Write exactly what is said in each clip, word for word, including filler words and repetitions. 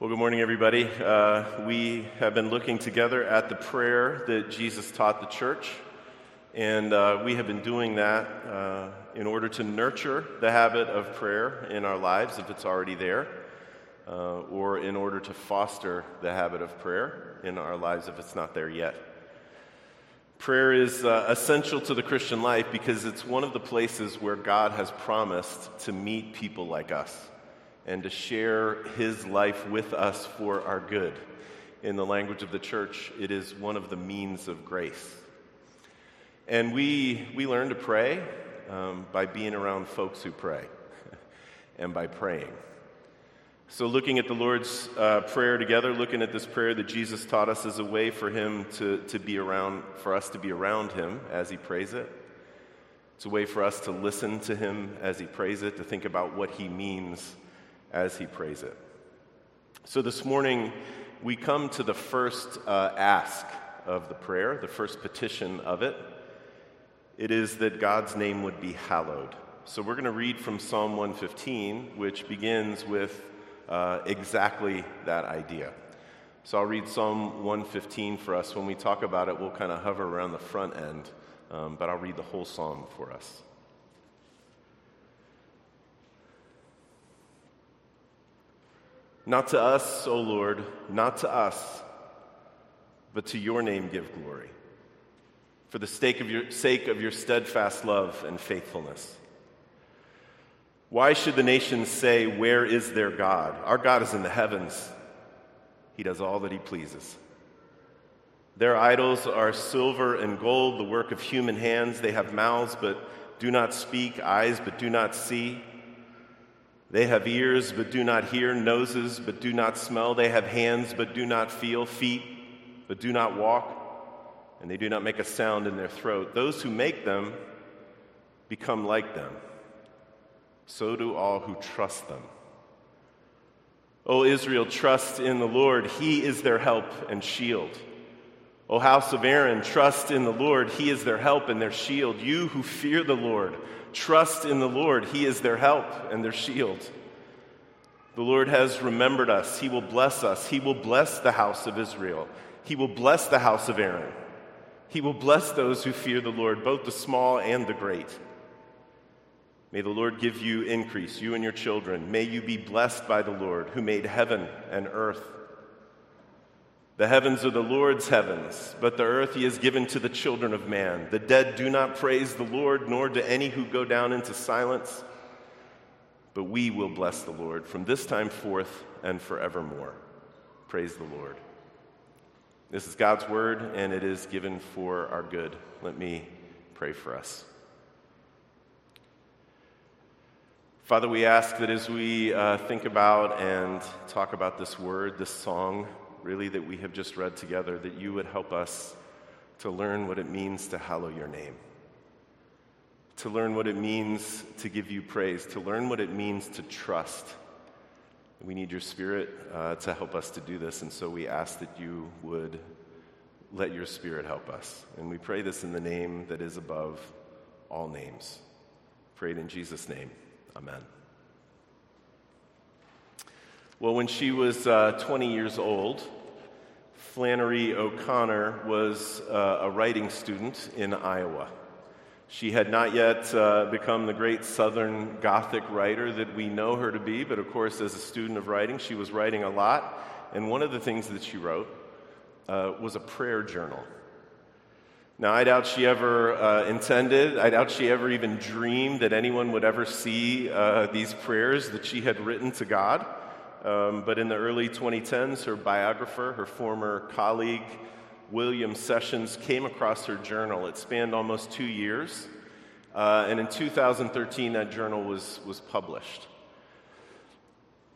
Well, good morning, everybody. Uh, we have been looking together at the prayer that Jesus taught the church, and uh, we have been doing that uh, in order to nurture the habit of prayer in our lives, if it's already there, uh, or in order to foster the habit of prayer in our lives if it's not there yet. Prayer is uh, essential to the Christian life because it's one of the places where God has promised to meet people like us and to share his life with us for our good. In the language of the church, it is one of the means of grace. And we we learn to pray um, by being around folks who pray and by praying. So looking at the Lord's uh, prayer together, looking at this prayer that Jesus taught us as a way for him to, to be around, for us to be around him as he prays it. It's a way for us to listen to him as he prays it, to think about what he means as he prays it. So this morning, we come to the first uh, ask of the prayer, the first petition of it. It is that God's name would be hallowed. So we're going to read from Psalm one fifteen, which begins with uh, exactly that idea. So I'll read Psalm one fifteen for us. When we talk about it, we'll kind of hover around the front end, um, but I'll read the whole psalm for us. Not to us, O Lord, not to us, but to your name give glory, for the sake of your, sake of your steadfast love and faithfulness. Why should the nations say, where is their God? Our God is in the heavens. He does all that he pleases. Their idols are silver and gold, the work of human hands. They have mouths but do not speak, eyes but do not see. They have ears, but do not hear, noses, but do not smell. They have hands, but do not feel, feet, but do not walk, and they do not make a sound in their throat. Those who make them become like them. So do all who trust them. O Israel, trust in the Lord. He is their help and shield. O house of Aaron, trust in the Lord. He is their help and their shield. You who fear the Lord, trust in the Lord. He is their help and their shield. The Lord has remembered us. He will bless us. He will bless the house of Israel. He will bless the house of Aaron. He will bless those who fear the Lord, both the small and the great. May the Lord give you increase, you and your children. May you be blessed by the Lord, who made heaven and earth. The heavens are the Lord's heavens, but the earth he has given to the children of man. The dead do not praise the Lord, nor do any who go down into silence. But we will bless the Lord from this time forth and forevermore. Praise the Lord. This is God's word, and it is given for our good. Let me pray for us. Father, we ask that as we uh, think about and talk about this word, this song, really, that we have just read together, that you would help us to learn what it means to hallow your name, to learn what it means to give you praise, to learn what it means to trust. We need your spirit uh, to help us to do this, and so we ask that you would let your spirit help us. And we pray this in the name that is above all names. Prayed in Jesus' name. Amen. Well, when she was uh, twenty years old, Flannery O'Connor was uh, a writing student in Iowa. She had not yet uh, become the great Southern Gothic writer that we know her to be, but of course, as a student of writing, she was writing a lot. And one of the things that she wrote uh, was a prayer journal. Now, I doubt she ever uh, intended, I doubt she ever even dreamed that anyone would ever see uh, these prayers that she had written to God. Um, but in the early twenty tens, her biographer, her former colleague, William Sessions, came across her journal. It spanned almost two years. Uh, and in two thousand thirteen, that journal was, was published.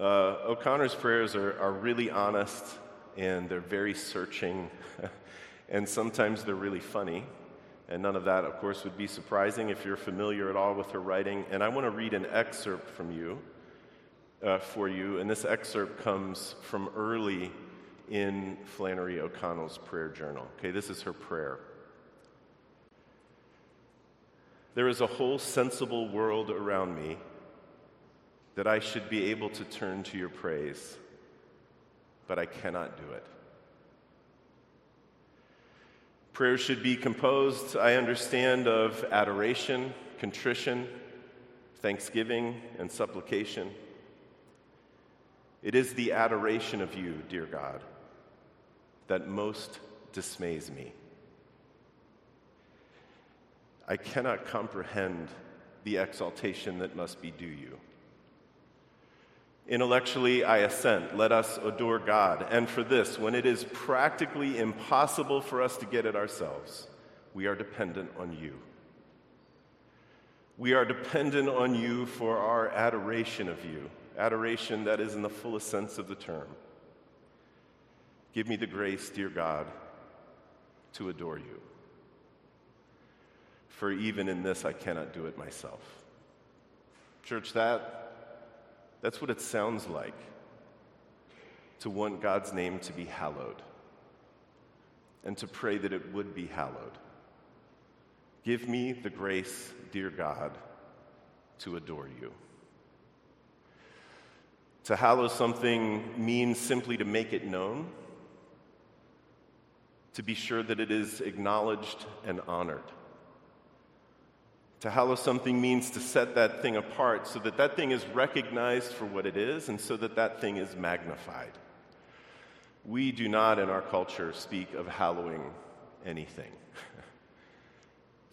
Uh, O'Connor's prayers are, are really honest, and they're very searching, and sometimes they're really funny. And none of that, of course, would be surprising if you're familiar at all with her writing. And I want to read an excerpt from you. Uh, for you, and this excerpt comes from early in Flannery O'Connor's prayer journal. Okay, this is her prayer. There is a whole sensible world around me that I should be able to turn to your praise, but I cannot do it. Prayer should be composed, I understand, of adoration, contrition, thanksgiving, and supplication. It is the adoration of you, dear God, that most dismays me. I cannot comprehend the exaltation that must be due you. Intellectually, I assent. Let us adore God. And for this, when it is practically impossible for us to get it ourselves, we are dependent on you. We are dependent on you for our adoration of you, adoration that is in the fullest sense of the term. Give me the grace, dear God, to adore you. For even in this, I cannot do it myself. Church, that That's what it sounds like to want God's name to be hallowed and to pray that it would be hallowed. Give me the grace, dear God, to adore you. To hallow something means simply to make it known, to be sure that it is acknowledged and honored. To hallow something means to set that thing apart so that that thing is recognized for what it is and so that that thing is magnified. We do not in our culture speak of hallowing anything.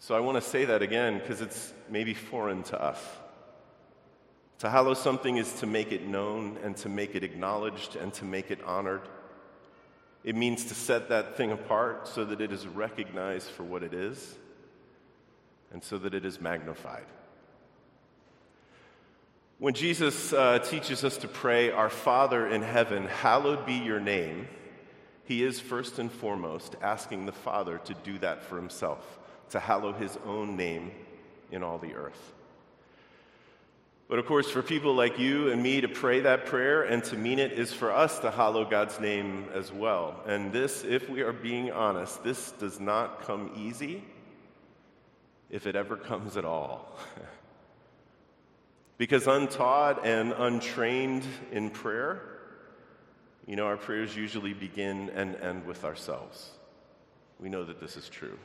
So I want to say that again because it's maybe foreign to us. To hallow something is to make it known and to make it acknowledged and to make it honored. It means to set that thing apart so that it is recognized for what it is, and so that it is magnified. When Jesus uh, teaches us to pray, Our Father in heaven, hallowed be your name, he is first and foremost asking the Father to do that for himself, to hallow his own name in all the earth. But of course, for people like you and me to pray that prayer and to mean it is for us to hallow God's name as well. And this, if we are being honest, this does not come easy, if it ever comes at all. Because untaught and untrained in prayer, you know, our prayers usually begin and end with ourselves. We know that this is true.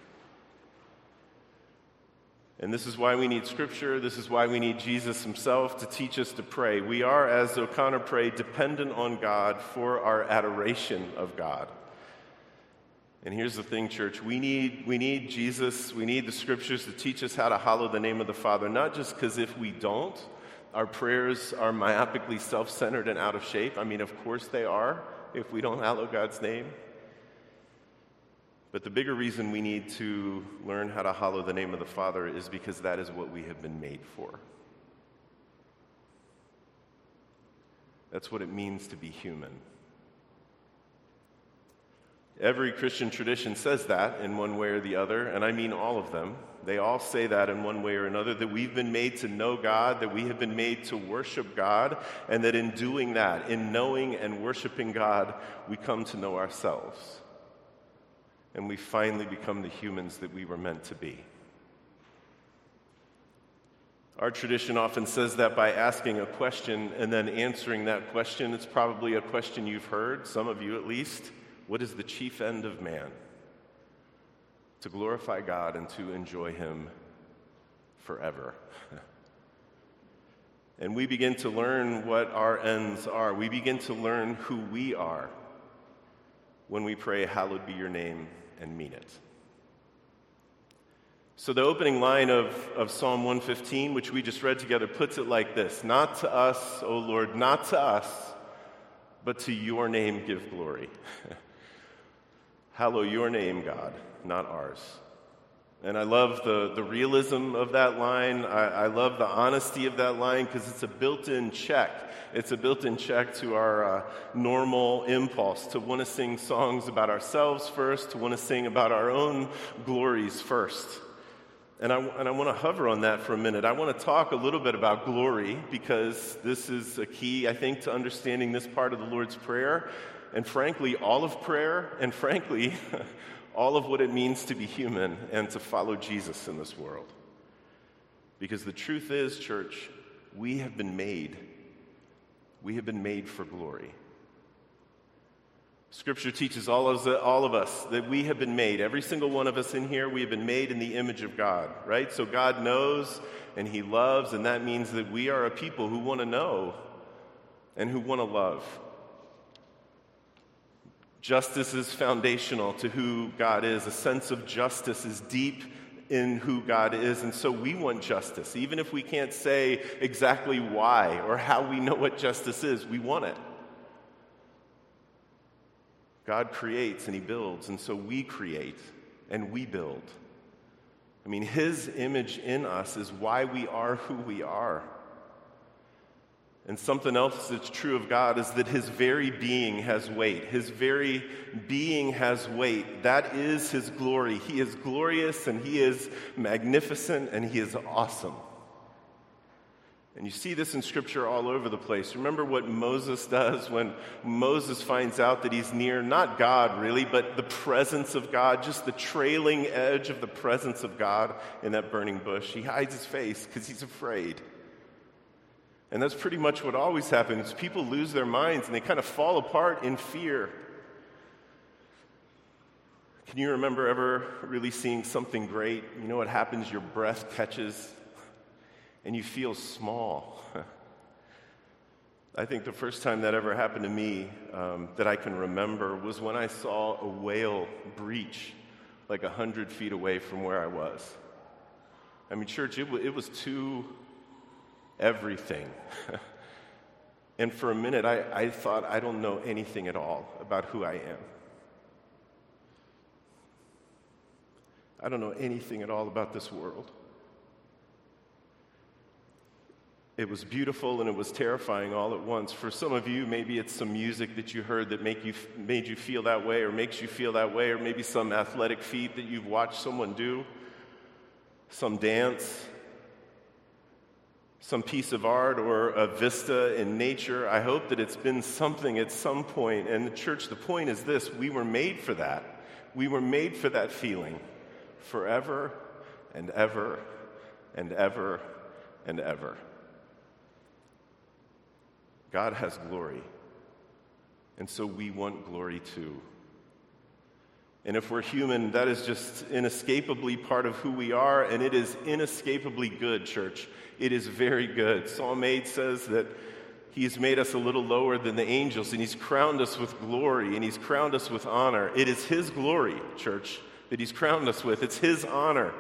And this is why we need Scripture. This is why we need Jesus himself to teach us to pray. We are, as O'Connor prayed, dependent on God for our adoration of God. And here's the thing, church, we need we need Jesus, we need the Scriptures to teach us how to hallow the name of the Father, not just because if we don't, our prayers are myopically self-centered and out of shape. I mean, of course they are, if we don't hallow God's name. But the bigger reason we need to learn how to hallow the name of the Father is because that is what we have been made for. That's what it means to be human. Every Christian tradition says that in one way or the other, and I mean all of them. They all say that in one way or another, that we've been made to know God, that we have been made to worship God, and that in doing that, in knowing and worshiping God, we come to know ourselves. And we finally become the humans that we were meant to be. Our tradition often says that by asking a question and then answering that question. It's probably a question you've heard, some of you at least. What is the chief end of man? To glorify God and to enjoy him forever. And we begin to learn what our ends are. We begin to learn who we are when we pray, hallowed be your name, and mean it. So the opening line of, of Psalm one fifteen, which we just read together, puts it like this. Not to us, O Lord, not to us, but to your name give glory. Hallow your name, God, not ours. And I love the, the realism of that line. I, I love the honesty of that line because it's a built-in check. It's a built-in check to our uh, normal impulse to want to sing songs about ourselves first, to want to sing about our own glories first. And I, and I want to hover on that for a minute. I want to talk a little bit about glory because this is a key, I think, to understanding this part of the Lord's Prayer. And frankly, all of prayer, and frankly, all of what it means to be human and to follow Jesus in this world. Because the truth is, church, we have been made. We have been made for glory. Scripture teaches all of, the, all of us that we have been made. Every single one of us in here, we have been made in the image of God, right? So God knows and he loves, and that means that we are a people who want to know and who want to love. Justice is foundational to who God is. A sense of justice is deep in who God is, and so we want justice. Even if we can't say exactly why or how we know what justice is, we want it. God creates and he builds, and so we create and we build. I mean, his image in us is why we are who we are. And something else that's true of God is that his very being has weight. His very being has weight. That is his glory. He is glorious, and he is magnificent, and he is awesome. And you see this in Scripture all over the place. Remember what Moses does when Moses finds out that he's near, not God really, but the presence of God, just the trailing edge of the presence of God in that burning bush. He hides his face because he's afraid. And that's pretty much what always happens. People lose their minds and they kind of fall apart in fear. Can you remember ever really seeing something great? You know what happens? Your breath catches and you feel small. I think the first time that ever happened to me um, that I can remember was when I saw a whale breach like one hundred feet away from where I was. I mean, church, it, it was too everything. And for a minute, I, I thought, I don't know anything at all about who I am. I don't know anything at all about this world. It was beautiful and it was terrifying all at once. For some of you, maybe it's some music that you heard that make you made you feel that way or makes you feel that way, or maybe some athletic feat that you've watched someone do, some dance, some piece of art or a vista in nature. I hope that it's been something at some point. And the church, the point is this: we were made for that. We were made for that feeling forever and ever and ever and ever. God has glory, and so we want glory too. And if we're human, that is just inescapably part of who we are, and it is inescapably good, church. It is very good. Psalm eight says that he's made us a little lower than the angels, and he's crowned us with glory, and he's crowned us with honor. It is his glory, church, that he's crowned us with. It's his honor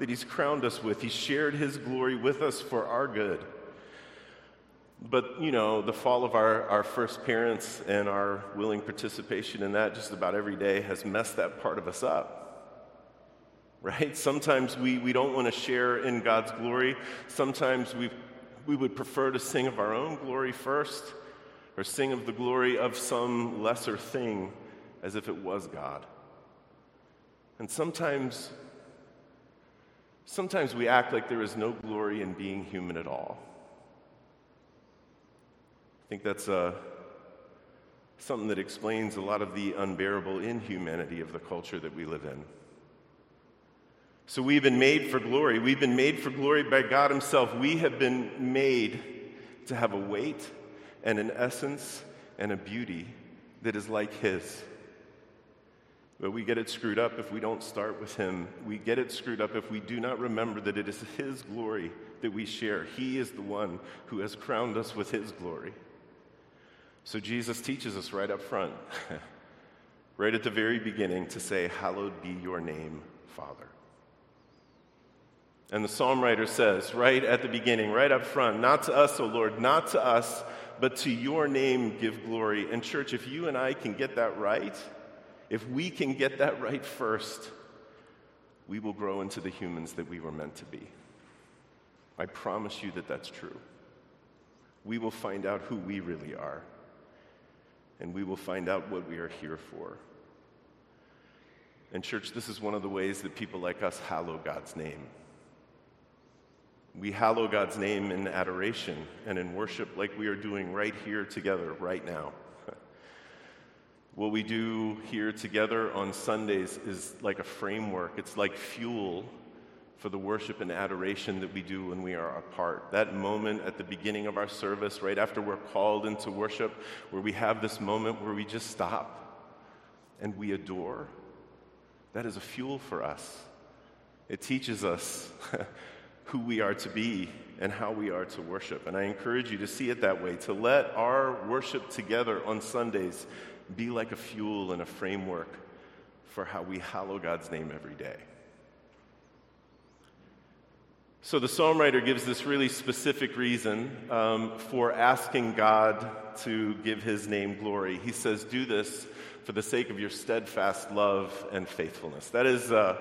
that he's crowned us with. He shared his glory with us for our good. But, you know, the fall of our, our first parents and our willing participation in that just about every day has messed that part of us up, right? Sometimes we, we don't want to share in God's glory. Sometimes we we would prefer to sing of our own glory first, or sing of the glory of some lesser thing as if it was God. And sometimes, sometimes we act like there is no glory in being human at all. I think that's uh, something that explains a lot of the unbearable inhumanity of the culture that we live in. So we've been made for glory. We've been made for glory by God himself. We have been made to have a weight and an essence and a beauty that is like his. But we get it screwed up if we don't start with him. We get it screwed up if we do not remember that it is his glory that we share. He is the one who has crowned us with his glory. So Jesus teaches us right up front, right at the very beginning, to say, "Hallowed be your name, Father." And the psalm writer says, right at the beginning, right up front, "Not to us, O Lord, not to us, but to your name give glory." And church, if you and I can get that right, if we can get that right first, we will grow into the humans that we were meant to be. I promise you that that's true. We will find out who we really are, and we will find out what we are here for. And church, this is one of the ways that people like us hallow God's name. We hallow God's name in adoration and in worship, like we are doing right here together, right now. What we do here together on Sundays is like a framework. It's like fuel for the worship and adoration that we do when we are apart. That moment at the beginning of our service, right after we're called into worship, where we have this moment where we just stop and we adore, that is a fuel for us. It teaches us who we are to be and how we are to worship. And I encourage you to see it that way, to let our worship together on Sundays be like a fuel and a framework for how we hallow God's name every day. So the psalm writer gives this really specific reason um, for asking God to give his name glory. He says, do this for the sake of your steadfast love and faithfulness. That is uh,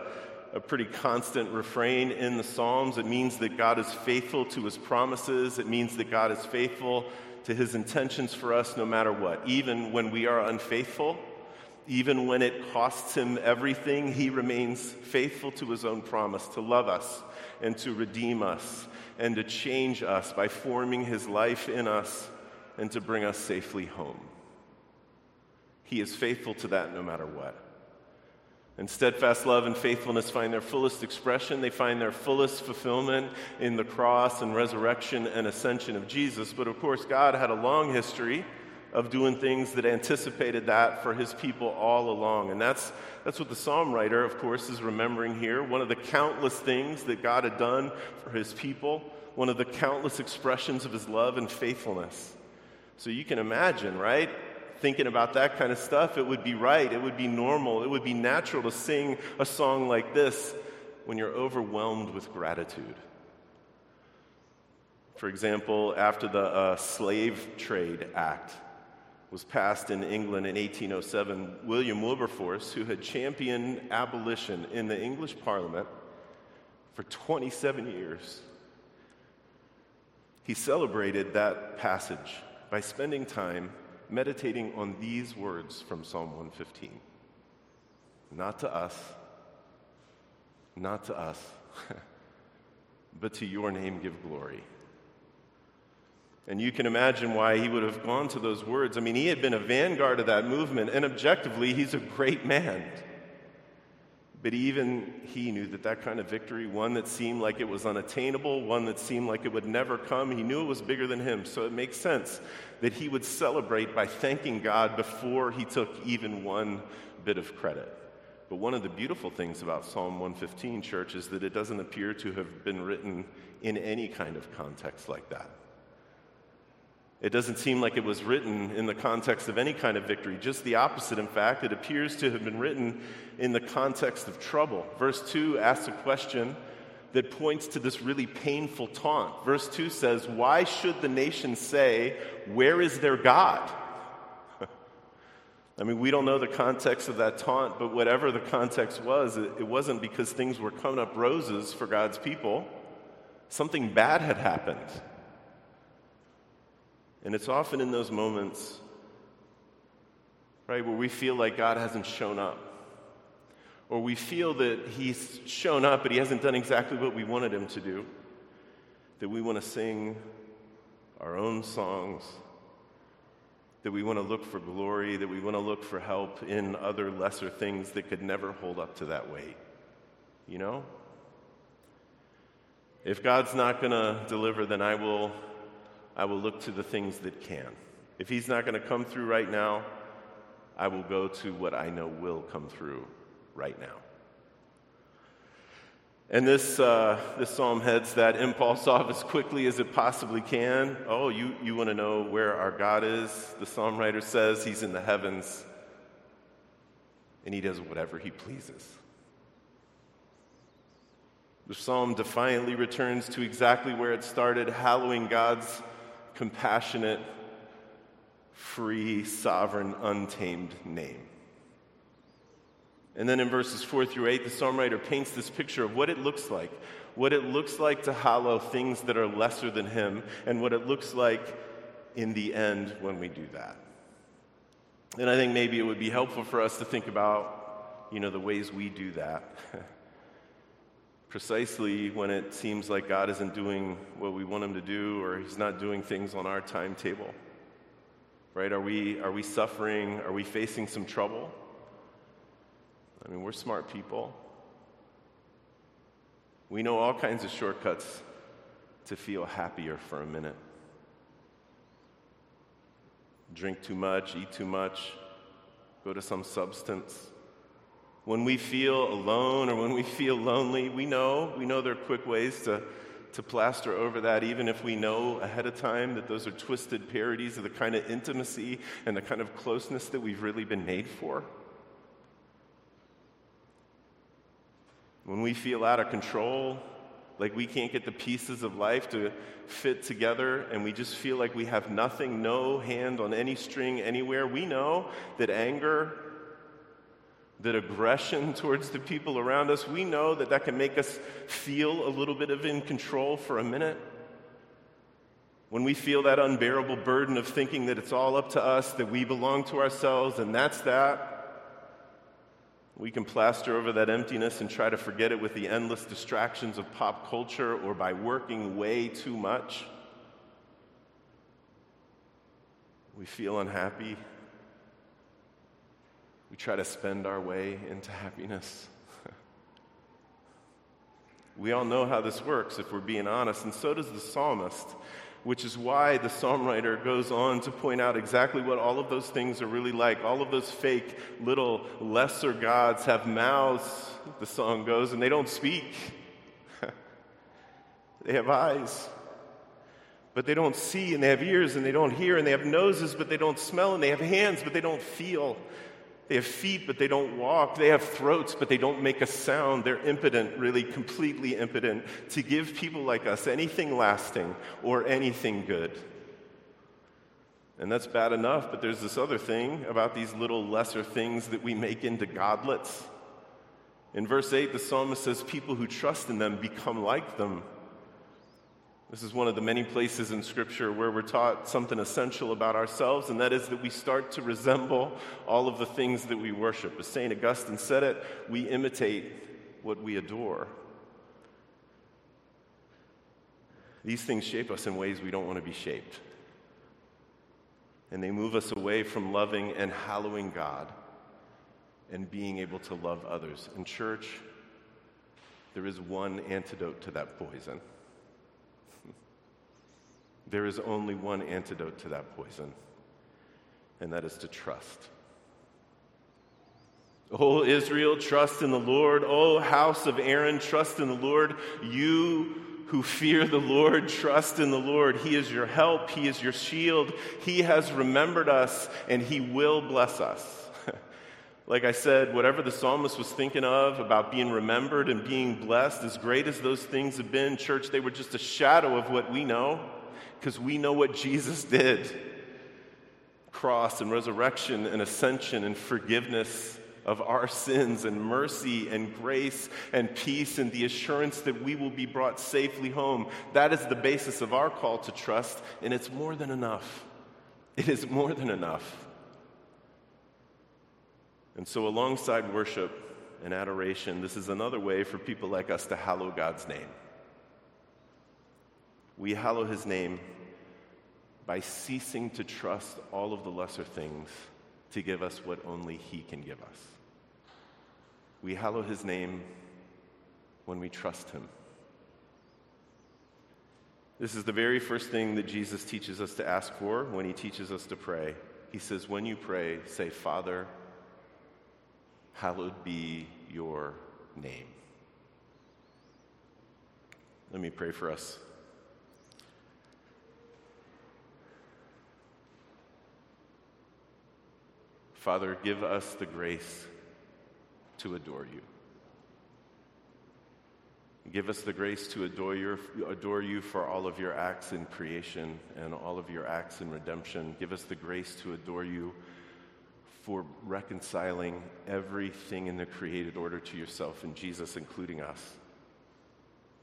a pretty constant refrain in the Psalms. It means that God is faithful to his promises. It means that God is faithful to his intentions for us no matter what. Even when we are unfaithful, even when it costs him everything, he remains faithful to his own promise to love us and to redeem us and to change us by forming his life in us and to bring us safely home. He is faithful to that no matter what. And steadfast love and faithfulness find their fullest expression. They find their fullest fulfillment in the cross and resurrection and ascension of Jesus. But of course, God had a long history of doing things that anticipated that for his people all along. And that's that's what the psalm writer, of course, is remembering here. One of the countless things that God had done for his people, one of the countless expressions of his love and faithfulness. So you can imagine, right? Thinking about that kind of stuff, it would be right, it would be normal, it would be natural to sing a song like this when you're overwhelmed with gratitude. For example, after the uh, Slave Trade Act was passed in England in eighteen oh seven, William Wilberforce, who had championed abolition in the English Parliament for twenty-seven years, he celebrated that passage by spending time meditating on these words from Psalm one fifteen. Not to us, not to us, but to your name give glory. And you can imagine why he would have gone to those words. I mean, he had been a vanguard of that movement, and objectively, he's a great man. But even he knew that that kind of victory, one that seemed like it was unattainable, one that seemed like it would never come, he knew it was bigger than him. So it makes sense that he would celebrate by thanking God before he took even one bit of credit. But one of the beautiful things about Psalm one fifteen, church, is that it doesn't appear to have been written in any kind of context like that. It doesn't seem like it was written in the context of any kind of victory. Just the opposite, in fact. It appears to have been written in the context of trouble. Verse two asks a question that points to this really painful taunt. Verse two says, why should the nation say, where is their God? I mean, we don't know the context of that taunt, but whatever the context was, it wasn't because things were coming up roses for God's people. Something bad had happened. And it's often in those moments, right, where we feel like God hasn't shown up. Or we feel that he's shown up, but he hasn't done exactly what we wanted him to do. That we want to sing our own songs. That we want to look for glory. That we want to look for help in other lesser things that could never hold up to that weight. You know? If God's not going to deliver, then I will... I will look to the things that can. If he's not going to come through right now, I will go to what I know will come through right now. And this uh, this psalm heads that impulse off as quickly as it possibly can. Oh, you, you want to know where our God is? The psalm writer says he's in the heavens, and he does whatever he pleases. The psalm defiantly returns to exactly where it started, hallowing God's compassionate, free, sovereign, untamed name. And then in verses four through eight, the psalm writer paints this picture of what it looks like, what it looks like to hallow things that are lesser than him, and what it looks like in the end when we do that. And I think maybe it would be helpful for us to think about, you know, the ways we do that. Precisely when it seems like God isn't doing what we want him to do, or he's not doing things on our timetable, right? Are we are we suffering? Are we facing some trouble? I mean, we're smart people. We know all kinds of shortcuts to feel happier for a minute. Drink too much, eat too much, go to some substance. When we feel alone or when we feel lonely, we know, we know there are quick ways to, to plaster over that, even if we know ahead of time that those are twisted parodies of the kind of intimacy and the kind of closeness that we've really been made for. When we feel out of control, like we can't get the pieces of life to fit together, and we just feel like we have nothing, no hand on any string anywhere, we know that anger, that aggression towards the people around us, we know that that can make us feel a little bit of in control for a minute. When we feel that unbearable burden of thinking that it's all up to us, that we belong to ourselves, and that's that, we can plaster over that emptiness and try to forget it with the endless distractions of pop culture or by working way too much. We feel unhappy. We try to spend our way into happiness. We all know how this works if we're being honest, and so does the psalmist, which is why the psalm writer goes on to point out exactly what all of those things are really like. All of those fake little lesser gods have mouths, the song goes, and they don't speak. They have eyes, but they don't see, and they have ears, and they don't hear, and they have noses, but they don't smell, and they have hands, but they don't feel. They have feet, but they don't walk. They have throats, but they don't make a sound. They're impotent, really completely impotent, to give people like us anything lasting or anything good. And that's bad enough, but there's this other thing about these little lesser things that we make into godlets. In verse eight, the psalmist says, people who trust in them become like them. This is one of the many places in Scripture where we're taught something essential about ourselves, and that is that we start to resemble all of the things that we worship. As Saint Augustine said it, we imitate what we adore. These things shape us in ways we don't want to be shaped. And they move us away from loving and hallowing God and being able to love others. In church, there is one antidote to that poison. There is only one antidote to that poison, and that is to trust. O Israel, trust in the Lord. O house of Aaron, trust in the Lord. You who fear the Lord, trust in the Lord. He is your help. He is your shield. He has remembered us, and he will bless us. Like I said, whatever the psalmist was thinking of about being remembered and being blessed, as great as those things have been, church, they were just a shadow of what we know. Because we know what Jesus did. Cross and resurrection and ascension and forgiveness of our sins and mercy and grace and peace and the assurance that we will be brought safely home. That is the basis of our call to trust, and it's more than enough. It is more than enough. And so alongside worship and adoration, this is another way for people like us to hallow God's name. We hallow his name by ceasing to trust all of the lesser things to give us what only he can give us. We hallow his name when we trust him. This is the very first thing that Jesus teaches us to ask for when he teaches us to pray. He says, when you pray, say, Father, hallowed be your name. Let me pray for us. Father, give us the grace to adore you. Give us the grace to adore your, adore you for all of your acts in creation and all of your acts in redemption. Give us the grace to adore you for reconciling everything in the created order to yourself and Jesus, including us.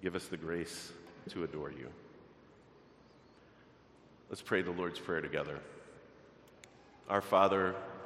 Give us the grace to adore you. Let's pray the Lord's Prayer together. Our Father,